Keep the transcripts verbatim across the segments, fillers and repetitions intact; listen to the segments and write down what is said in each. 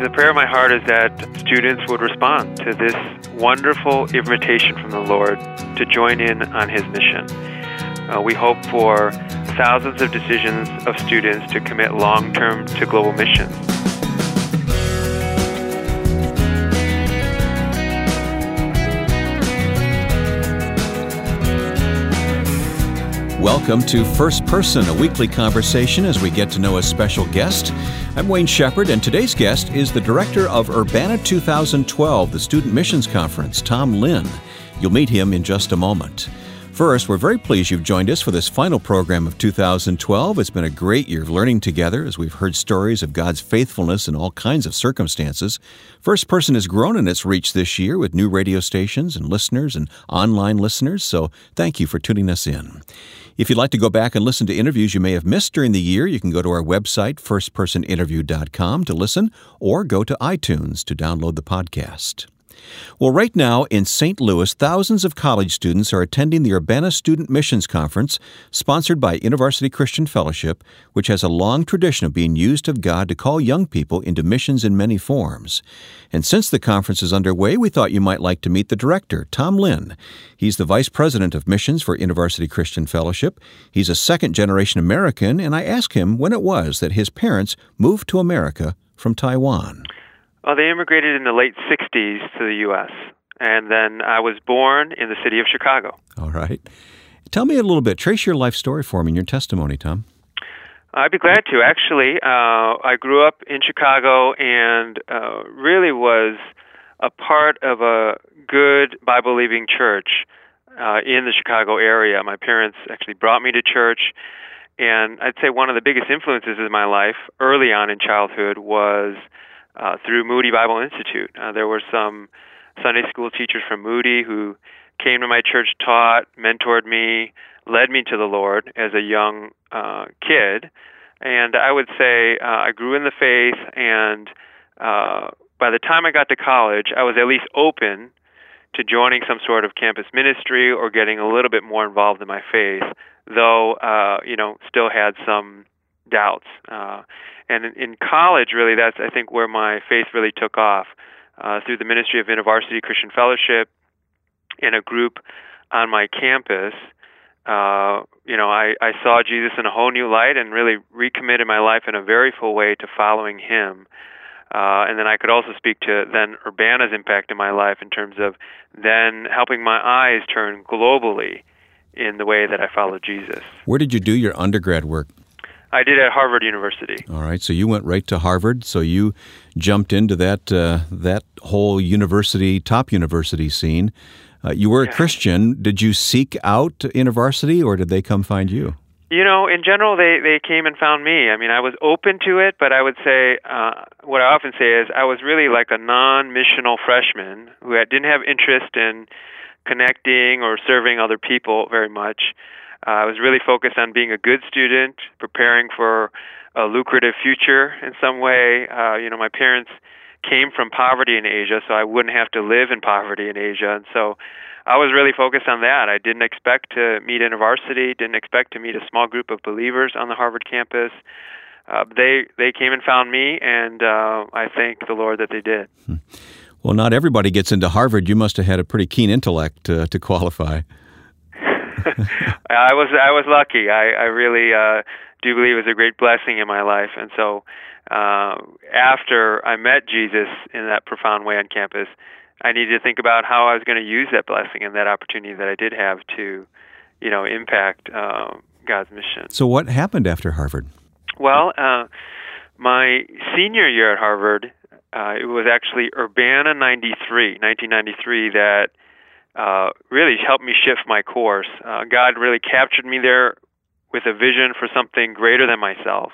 The prayer of my heart is that students would respond to this wonderful invitation from the Lord to join in on His mission. Uh, we hope for thousands of decisions of students to commit long-term to global missions. Welcome to First Person, a weekly conversation as we get to know a special guest. I'm Wayne Shepherd, and today's guest is the director of Urbana two thousand twelve, the Student Missions Conference, Tom Lin. You'll meet him in just a moment. First, we're very pleased you've joined us for this final program of two thousand twelve. It's been a great year of learning together as we've heard stories of God's faithfulness in all kinds of circumstances. First Person has grown in its reach this year with new radio stations and listeners and online listeners, so thank you for tuning us in. If you'd like to go back and listen to interviews you may have missed during the year, you can go to our website, first person interview dot com, to listen, or go to iTunes to download the podcast. Well, right now in Saint Louis, thousands of college students are attending the Urbana Student Missions Conference, sponsored by InterVarsity Christian Fellowship, which has a long tradition of being used of God to call young people into missions in many forms. And since the conference is underway, we thought you might like to meet the director, Tom Lin. He's the Vice President of Missions for InterVarsity Christian Fellowship. He's a second-generation American, and I asked him when it was that his parents moved to America from Taiwan. Well, they immigrated in the late sixties to the U S, and then I was born in the city of Chicago. All right. Tell me a little bit. Trace your life story for me and your testimony, Tom. I'd be glad to. Actually, uh, I grew up in Chicago and uh, really was a part of a good Bible-believing church uh, in the Chicago area. My parents actually brought me to church, and I'd say one of the biggest influences in my life early on in childhood was Uh, through Moody Bible Institute. Uh, there were some Sunday school teachers from Moody who came to my church, taught, mentored me, led me to the Lord as a young uh, kid. And I would say uh, I grew in the faith, and uh, by the time I got to college, I was at least open to joining some sort of campus ministry or getting a little bit more involved in my faith, though, uh, you know, still had some doubts. Uh, and in, in college, really, that's, I think, where my faith really took off, uh, through the ministry of InterVarsity Christian Fellowship and a group on my campus. Uh, you know, I, I saw Jesus in a whole new light and really recommitted my life in a very full way to following Him. Uh, and then I could also speak to then Urbana's impact in my life in terms of then helping my eyes turn globally in the way that I followed Jesus. Where did you do your undergrad work? I did at Harvard University. All right, so you went right to Harvard, so you jumped into that uh, that whole university, top university scene. Uh, you were yeah. a Christian. Did you seek out InterVarsity, or did they come find you? You know, in general, they, they came and found me. I mean, I was open to it, but I would say, uh, what I often say is, I was really like a non-missional freshman who had, didn't have interest in connecting or serving other people very much. Uh, I was really focused on being a good student, preparing for a lucrative future in some way. Uh, you know, my parents came from poverty in Asia, so I wouldn't have to live in poverty in Asia. And so I was really focused on that. I didn't expect to meet InterVarsity, didn't expect to meet a small group of believers on the Harvard campus. Uh, they, they came and found me, and uh, I thank the Lord that they did. Well, not everybody gets into Harvard. You must have had a pretty keen intellect uh, to qualify. I was I was lucky. I, I really uh, do believe it was a great blessing in my life. And so uh, after I met Jesus in that profound way on campus, I needed to think about how I was going to use that blessing and that opportunity that I did have to, you know, impact uh, God's mission. So what happened after Harvard? Well, uh, my senior year at Harvard, uh, it was actually Urbana ninety-three, nineteen ninety-three, that Uh, really helped me shift my course. Uh, God really captured me there with a vision for something greater than myself,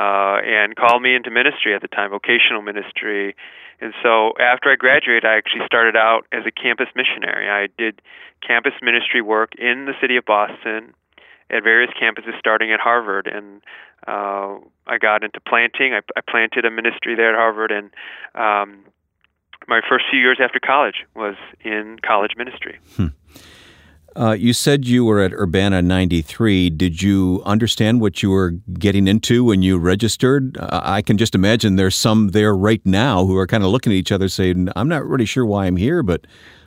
uh, and called me into ministry at the time, vocational ministry. And so after I graduated, I actually started out as a campus missionary. I did campus ministry work in the city of Boston at various campuses, starting at Harvard. And uh, I got into planting. I, I planted a ministry there at Harvard, and um my first few years after college was in college ministry. Hmm. Uh, you said you were at Urbana ninety-three. Did you understand what you were getting into when you registered? Uh, I can just imagine there's some there right now who are kind of looking at each other saying, I'm not really sure why I'm here, but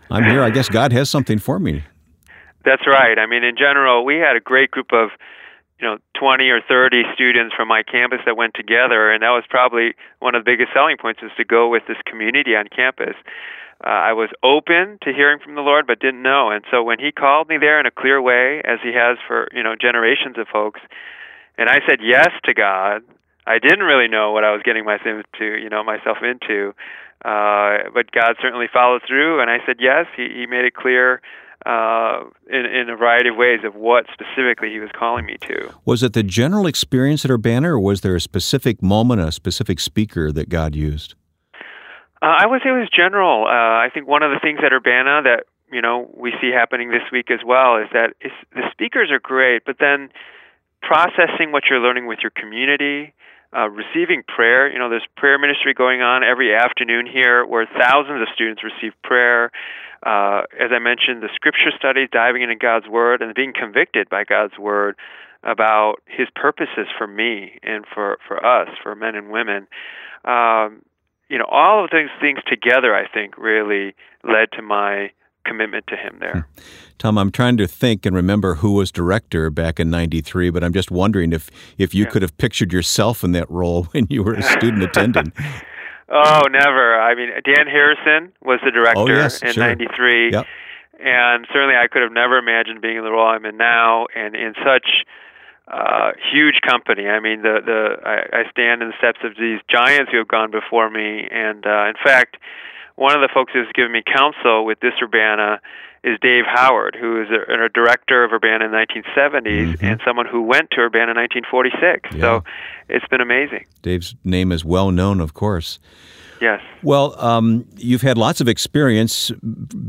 I'm here. I guess God has something for me. That's right. I mean, in general, we had a great group of, you know, twenty or thirty students from my campus that went together, and that was probably one of the biggest selling points, is to go with this community on campus. Uh, I was open to hearing from the Lord, but didn't know. And so when he called me there in a clear way, as he has for, you know, generations of folks, and I said yes to God, I didn't really know what I was getting myself into, you know, myself into. Uh, but God certainly followed through, and I said yes. He, he made it clear Uh, in, in a variety of ways of what specifically he was calling me to. Was it the general experience at Urbana, or was there a specific moment, a specific speaker that God used? Uh, I would say it was general. Uh, I think one of the things at Urbana that, you know, we see happening this week as well is that it's, the speakers are great, but then processing what you're learning with your community, Uh, receiving prayer. You know, there's prayer ministry going on every afternoon here where thousands of students receive prayer. Uh, as I mentioned, the scripture studies, diving into God's Word, and being convicted by God's Word about His purposes for me and for, for us, for men and women. Um, you know, all of those things together, I think, really led to my commitment to him there. Hmm. Tom, I'm trying to think and remember who was director back in ninety-three, but I'm just wondering if, if you yeah. could have pictured yourself in that role when you were a student attending. Oh, never. I mean, Dan Harrison was the director oh, yes, in sure. ninety-three, yep. and certainly I could have never imagined being in the role I'm in now, and in such uh, huge company. I mean, the the I, I stand in the steps of these giants who have gone before me, and uh, in fact, one of the folks who's given me counsel with this Urbana is Dave Howard, who is a, a director of Urbana in the nineteen seventies mm-hmm. and someone who went to Urbana in nineteen forty-six. Yeah. So it's been amazing. Dave's name is well known, of course. Yes. Well, um, you've had lots of experience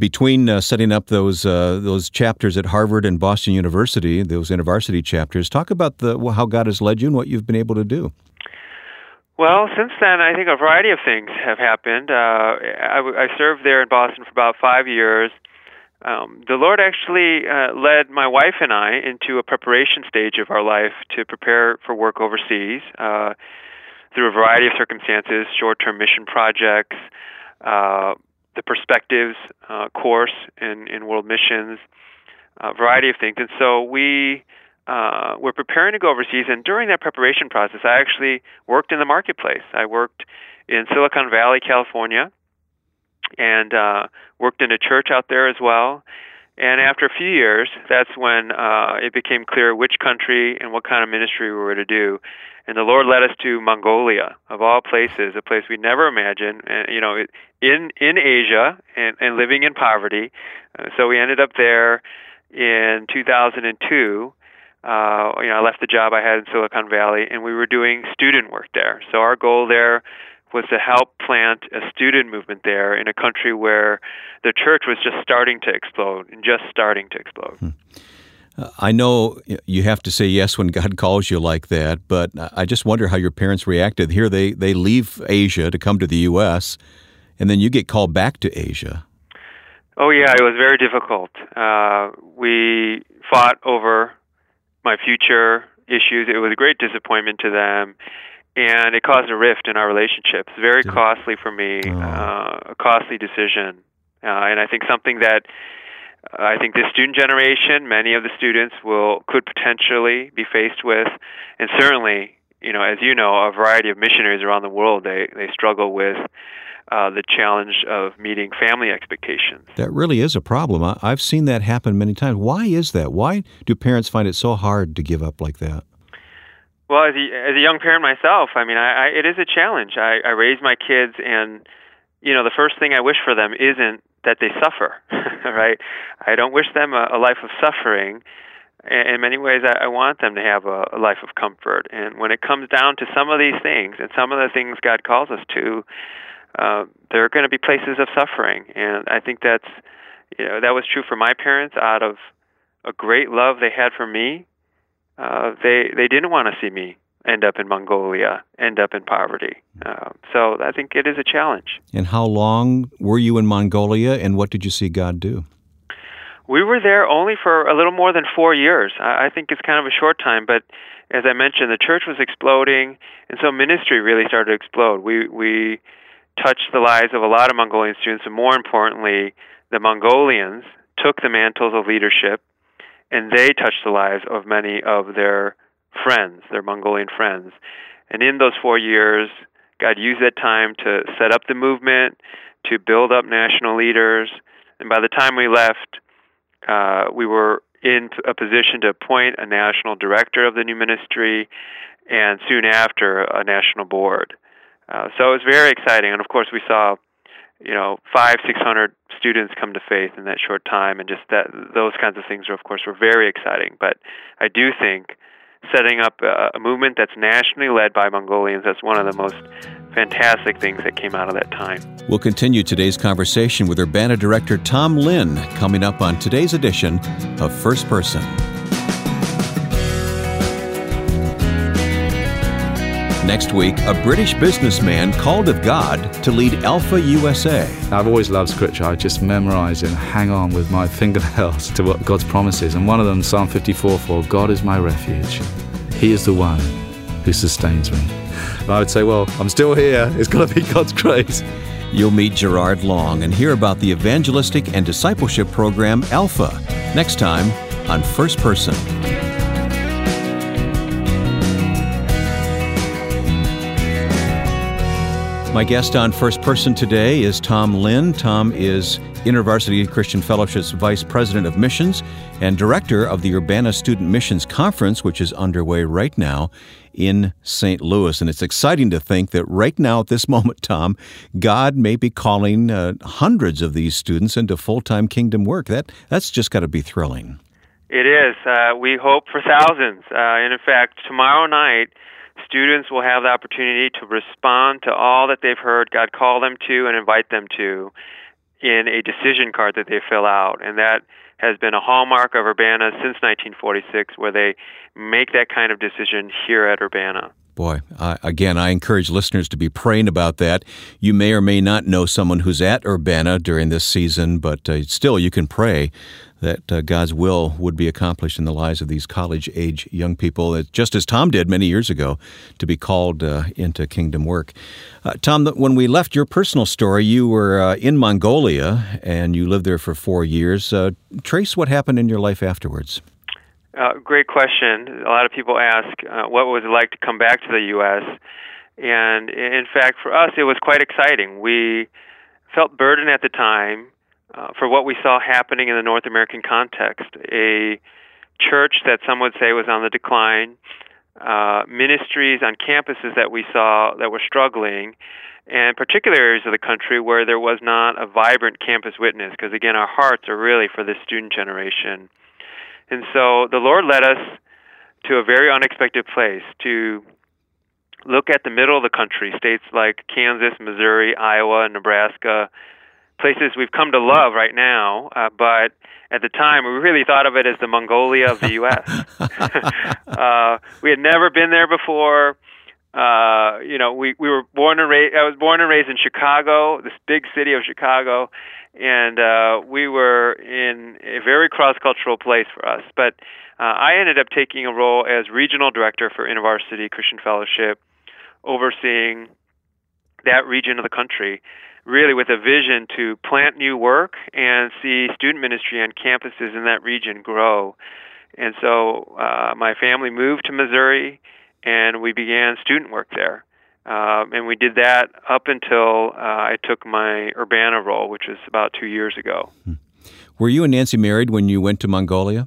between uh, setting up those uh, those chapters at Harvard and Boston University, those InterVarsity chapters. Talk about the how God has led you and what you've been able to do. Well, since then, I think a variety of things have happened. Uh, I, w- I served there in Boston for about five years. Um, the Lord actually uh, led my wife and I into a preparation stage of our life to prepare for work overseas uh, through a variety of circumstances, short-term mission projects, uh, the Perspectives uh, course in, in World Missions, a variety of things. And so we... Uh, we're preparing to go overseas, and during that preparation process, I actually worked in the marketplace. I worked in Silicon Valley, California, and uh, worked in a church out there as well. And after a few years, that's when uh, it became clear which country and what kind of ministry we were to do. And the Lord led us to Mongolia, of all places, a place we never imagined, and, you know, in in Asia and, and living in poverty. Uh, so we ended up there in two thousand two. Uh, you know, I left the job I had in Silicon Valley, and we were doing student work there. So our goal there was to help plant a student movement there in a country where the church was just starting to explode, and just starting to explode. Hmm. Uh, I know you have to say yes when God calls you like that, but I just wonder how your parents reacted. Here they, they leave Asia to come to the U S, and then you get called back to Asia. Oh, yeah, it was very difficult. Uh, we fought over my future issues. It was a great disappointment to them, and it caused a rift in our relationships. Very costly for me, oh. uh, a costly decision. Uh, and I think something that uh, I think this student generation, many of the students will could potentially be faced with, and certainly, you know, as you know, a variety of missionaries around the world, they, they struggle with uh, the challenge of meeting family expectations. That really is a problem. I, I've seen that happen many times. Why is that? Why do parents find it so hard to give up like that? Well, as a, as a young parent myself, I mean, I, I, it is a challenge. I, I raise my kids, and, you know, the first thing I wish for them isn't that they suffer, right? I don't wish them a, a life of suffering. In many ways, I want them to have a life of comfort. And when it comes down to some of these things, and some of the things God calls us to, uh, there are going to be places of suffering. And I think that's, you know, that was true for my parents. Out of a great love they had for me, uh, they they didn't want to see me end up in Mongolia, end up in poverty. Uh, so I think it is a challenge. And how long were you in Mongolia, and what did you see God do? We were there only for a little more than four years. I think it's kind of a short time, but as I mentioned, the church was exploding, and so ministry really started to explode. We we touched the lives of a lot of Mongolian students, and more importantly, the Mongolians took the mantles of leadership, and they touched the lives of many of their friends, their Mongolian friends. And in those four years, God used that time to set up the movement, to build up national leaders, and by the time we left, uh, we were in a position to appoint a national director of the new ministry, and soon after, a national board. Uh, so it was very exciting, and of course we saw, you know, five, six hundred students come to faith in that short time, and just that those kinds of things, were, of course, were very exciting. But I do think setting up a movement that's nationally led by Mongolians, that's one of the most fantastic things that came out of that time. We'll continue today's conversation with Urbana Director Tom Lin coming up on today's edition of First Person. Next week, a British businessman called of God to lead Alpha U S A. I've always loved Scripture. I just memorize and hang on with my fingernails to what God's promises. And one of them, Psalm fifty-four four, God is my refuge. He is the one who sustains me. And I would say, well, I'm still here. It's got to be God's grace. You'll meet Gerard Long and hear about the evangelistic and discipleship program Alpha next time on First Person. My guest on First Person today is Tom Lin. Tom is InterVarsity Christian Fellowship's Vice President of Missions and Director of the Urbana Student Missions Conference, which is underway right now in Saint Louis. And it's exciting to think that right now at this moment, Tom, God may be calling uh, hundreds of these students into full-time kingdom work. That That's just got to be thrilling. It is. Uh, we hope for thousands. Uh, and in fact, tomorrow night, students will have the opportunity to respond to all that they've heard God call them to and invite them to in a decision card that they fill out. And that has been a hallmark of Urbana since nineteen forty-six, where they make that kind of decision here at Urbana. Boy, uh, again, I encourage listeners to be praying about that. You may or may not know someone who's at Urbana during this season, but uh, still you can pray that uh, God's will would be accomplished in the lives of these college-age young people, just as Tom did many years ago, to be called uh, into kingdom work. Uh, Tom, when we left your personal story, you were uh, in Mongolia, and you lived there for four years. Uh, trace what happened in your life afterwards. Uh, great question. A lot of people ask, uh, what was it like to come back to the U S? And in fact, for us, it was quite exciting. We felt burdened at the time uh, for what we saw happening in the North American context. A church that some would say was on the decline, uh, ministries on campuses that we saw that were struggling, and particular areas of the country where there was not a vibrant campus witness, because again, our hearts are really for this student generation. And so the Lord led us to a very unexpected place, to look at the middle of the country, states like Kansas, Missouri, Iowa, Nebraska, places we've come to love right now, uh, but at the time we really thought of it as the Mongolia of the U S uh, we had never been there before. Uh, you know, we, we were born and raised, I was born and raised in Chicago, this big city of Chicago, and uh, we were in a very cross-cultural place for us. But uh, I ended up taking a role as regional director for InterVarsity Christian Fellowship, overseeing that region of the country, really with a vision to plant new work and see student ministry on campuses in that region grow. And so uh, my family moved to Missouri, and we began student work there. Um, and we did that up until uh, I took my Urbana role, which was about two years ago. Were you and Nancy married when you went to Mongolia?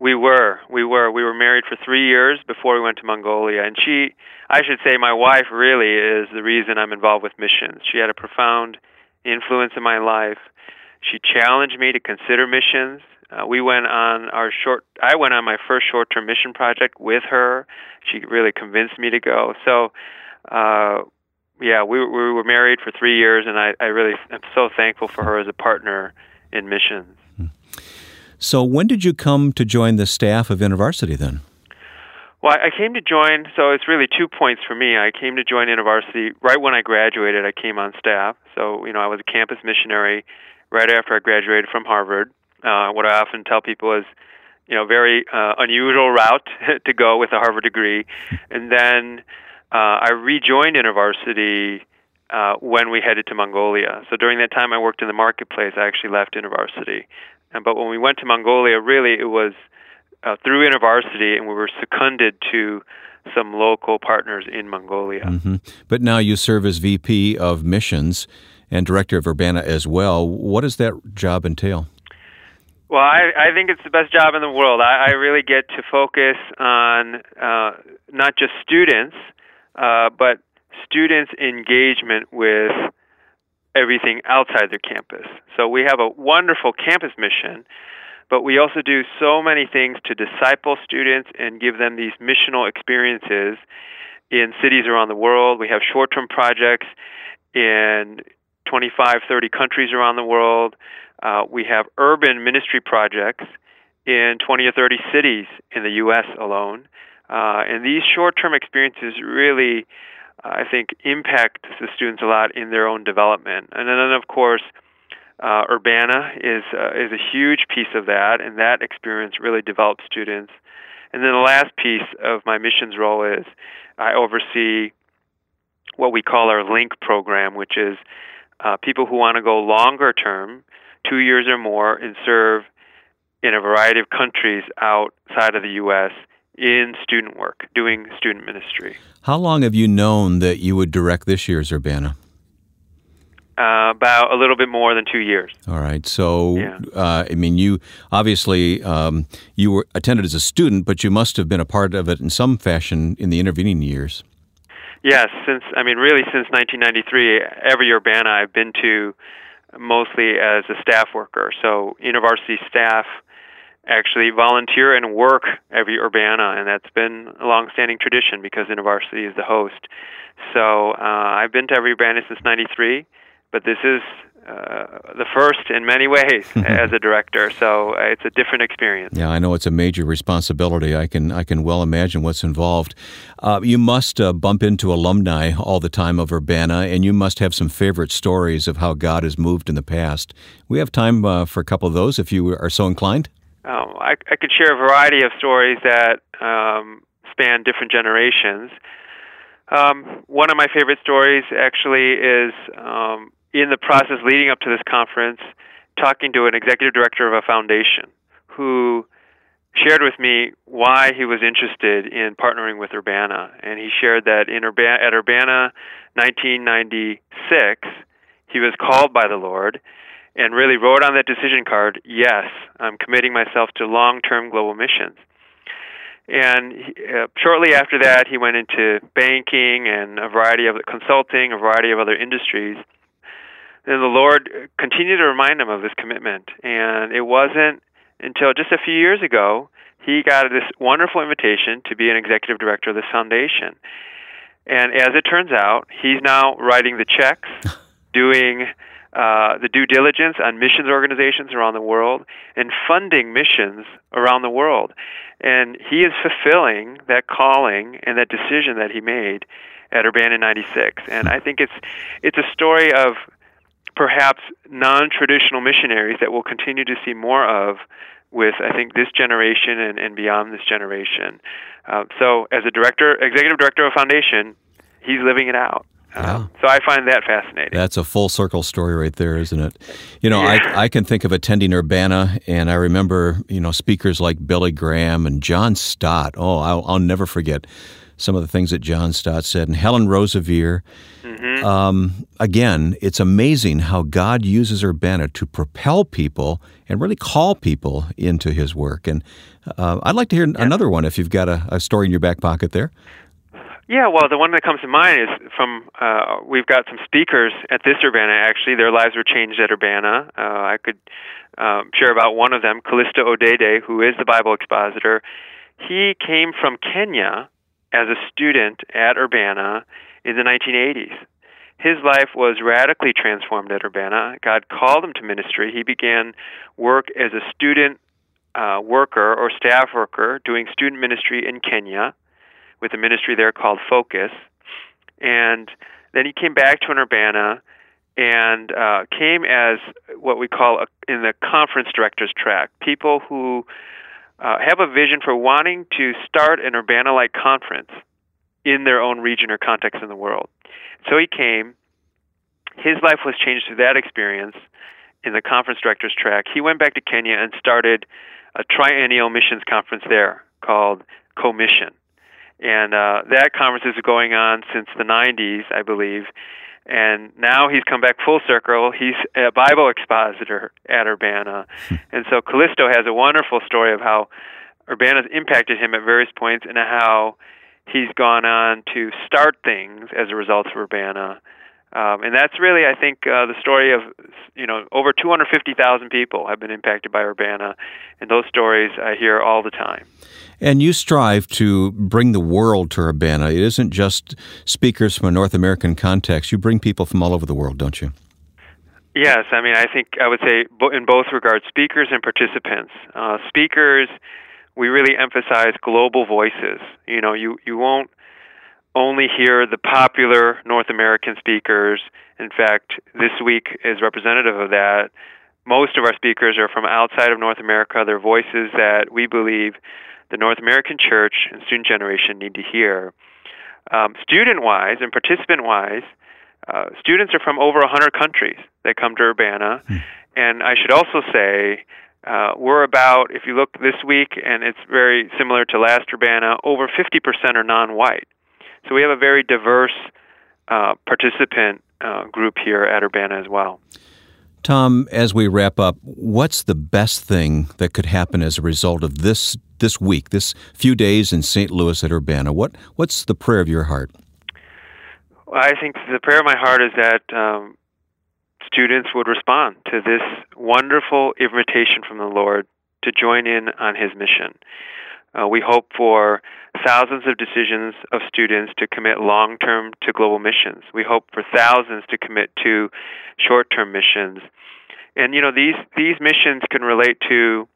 We were. We were. We were married for three years before we went to Mongolia. And she, I should say, my wife really is the reason I'm involved with missions. She had a profound influence in my life. She challenged me to consider missions. Uh, we went on our short. I went on my first short-term mission project with her. She really convinced me to go. So, uh, yeah, we, we were married for three years, and I, I really am so thankful for her as a partner in missions. So, when did you come to join the staff of InterVarsity then? Well, I came to join. So it's really two points for me. I came to join InterVarsity right when I graduated. I came on staff. So you know, I was a campus missionary right after I graduated from Harvard. Uh, what I often tell people is, you know, very uh, unusual route to go with a Harvard degree. And then uh, I rejoined InterVarsity uh, when we headed to Mongolia. So during that time, I worked in the marketplace. I actually left InterVarsity. And, but when we went to Mongolia, really it was uh, through InterVarsity, and we were seconded to some local partners in Mongolia. Mm-hmm. But now you serve as V P of Missions and Director of Urbana as well. What does that job entail? Well, I, I think it's the best job in the world. I, I really get to focus on uh, not just students, uh, but students' engagement with everything outside their campus. So we have a wonderful campus mission, but we also do so many things to disciple students and give them these missional experiences in cities around the world. We have short-term projects in twenty-five, thirty countries around the world. Uh, we have urban ministry projects in twenty or thirty cities in the U S alone. Uh, and these short-term experiences really, uh, I think, impact the students a lot in their own development. And then, of course, uh, Urbana is, uh, is a huge piece of that, and that experience really develops students. And then the last piece of my missions role is I oversee what we call our LINC program, which is uh, people who want to go longer term, two years or more, and serve in a variety of countries outside of the U S in student work, doing student ministry. How long have you known that you would direct this year's Urbana? Uh, about a little bit more than two years. All right. So, yeah. uh, I mean, you obviously um, you were attended as a student, but you must have been a part of it in some fashion in the intervening years. Yes, since I mean, really, since nineteen ninety-three, every Urbana I've been to, mostly as a staff worker. So InterVarsity staff actually volunteer and work every Urbana, and that's been a long-standing tradition because InterVarsity is the host. So uh, I've been to every Urbana since ninety-three, but this is Uh, the first in many ways as a director, so uh, it's a different experience. Yeah, I know it's a major responsibility. I can I can well imagine what's involved. Uh, you must uh, bump into alumni all the time of Urbana, and you must have some favorite stories of how God has moved in the past. We have time uh, for a couple of those if you are so inclined. Oh, I, I could share a variety of stories that um, span different generations. Um, one of my favorite stories actually is Um, in the process leading up to this conference, talking to an executive director of a foundation who shared with me why he was interested in partnering with Urbana. And he shared that in Urbana, at Urbana nineteen ninety-six, he was called by the Lord and really wrote on that decision card, yes, I'm committing myself to long-term global missions. And uh, shortly after that, he went into banking and a variety of consulting, a variety of other industries. And the Lord continued to remind him of this commitment. And it wasn't until just a few years ago, he got this wonderful invitation to be an executive director of this foundation. And as it turns out, he's now writing the checks, doing uh, the due diligence on missions organizations around the world, and funding missions around the world. And he is fulfilling that calling and that decision that he made at Urbana ninety-six. And I think it's it's a story of perhaps non-traditional missionaries that we'll continue to see more of with, I think, this generation and, and beyond this generation. Uh, so as a director, executive director of a foundation, he's living it out. Uh, yeah. So I find that fascinating. That's a full circle story right there, isn't it? You know, yeah. I, I can think of attending Urbana, and I remember, you know, speakers like Billy Graham and John Stott. Oh, I'll, I'll never forget some of the things that John Stott said, and Helen Rosevere. Mm-hmm. Um, again, it's amazing how God uses Urbana to propel people and really call people into his work. And uh, I'd like to hear yeah. another one if you've got a, a story in your back pocket there. Yeah, well, the one that comes to mind is from, uh, we've got some speakers at this Urbana, actually. Their lives were changed at Urbana. Uh, I could um, share about one of them, Kalisto Odede, who is the Bible expositor. He came from Kenya as a student at Urbana in the nineteen eighties. His life was radically transformed at Urbana. God called him to ministry. He began work as a student uh, worker or staff worker doing student ministry in Kenya with a ministry there called Focus. And then he came back to an Urbana and uh, came as what we call a, in the conference directors track, people who uh, have a vision for wanting to start an Urbana-like conference in their own region or context in the world. So he came. His life was changed through that experience in the conference directors track. He went back to Kenya and started a triennial missions conference there called CoMission. And uh, that conference is going on since the nineties, I believe. And now he's come back full circle. He's a Bible expositor at Urbana. And so Kalisto has a wonderful story of how Urbana's impacted him at various points and how he's gone on to start things as a result of Urbana. Um, and that's really, I think, uh, the story of, you know, over two hundred fifty thousand people have been impacted by Urbana, and those stories I hear all the time. And you strive to bring the world to Urbana. It isn't just speakers from a North American context. You bring people from all over the world, don't you? Yes. I mean, I think I would say in both regards, speakers and participants. Uh, speakers, we really emphasize global voices. You know, you, you won't only hear the popular North American speakers. In fact, this week is representative of that. Most of our speakers are from outside of North America. They're voices that we believe the North American church and student generation need to hear. Um, student-wise and participant-wise, uh, students are from over one hundred countries that come to Urbana. Mm. And I should also say, uh, we're about, if you look this week, and it's very similar to last Urbana, over fifty percent are non-white. So we have a very diverse uh, participant uh, group here at Urbana as well. Tom, as we wrap up, what's the best thing that could happen as a result of this this week, this few days in Saint Louis at Urbana? What What's the prayer of your heart? Well, I think the prayer of my heart is that um, students would respond to this wonderful invitation from the Lord to join in on His mission. Uh, we hope for thousands of decisions of students to commit long-term to global missions. We hope for thousands to commit to short-term missions. And, you know, these, these missions can relate to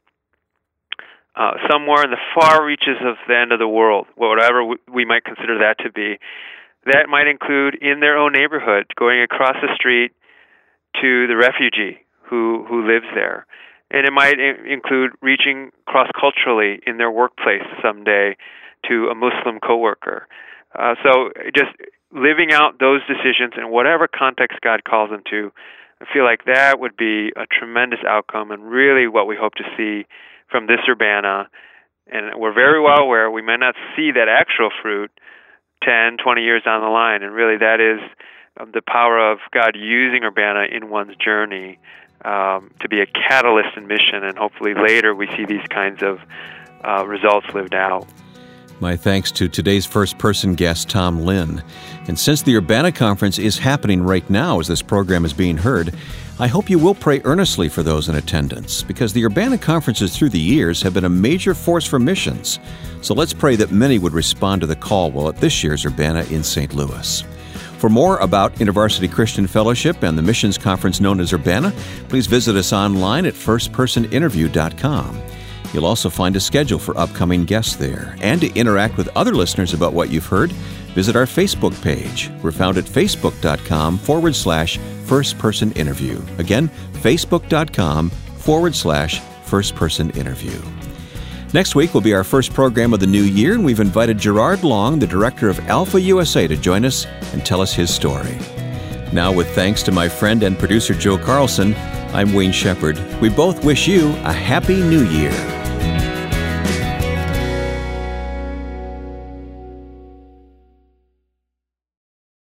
uh, somewhere in the far reaches of the end of the world, whatever we might consider that to be. That might include in their own neighborhood, going across the street to the refugee who, who lives there. And it might include reaching cross-culturally in their workplace someday to a Muslim coworker. Uh, so just living out those decisions in whatever context God calls them to, I feel like that would be a tremendous outcome and really what we hope to see from this Urbana. And we're very well aware we may not see that actual fruit ten, twenty years down the line. And really that is the power of God using Urbana in one's journey Um, to be a catalyst in mission, and hopefully later we see these kinds of uh, results lived out. My thanks to today's first-person guest, Tom Lin. And since the Urbana Conference is happening right now as this program is being heard, I hope you will pray earnestly for those in attendance, because the Urbana Conferences through the years have been a major force for missions. So let's pray that many would respond to the call while at this year's Urbana in Saint Louis. For more about InterVarsity Christian Fellowship and the missions conference known as Urbana, please visit us online at first person interview dot com. You'll also find a schedule for upcoming guests there. And to interact with other listeners about what you've heard, visit our Facebook page. We're found at facebook.com forward slash firstpersoninterview. Again, facebook.com forward slash firstpersoninterview. Next week will be our first program of the new year, and we've invited Gerard Long, the director of Alpha U S A, to join us and tell us his story. Now, with thanks to my friend and producer Joe Carlson, I'm Wayne Shepherd. We both wish you a happy new year.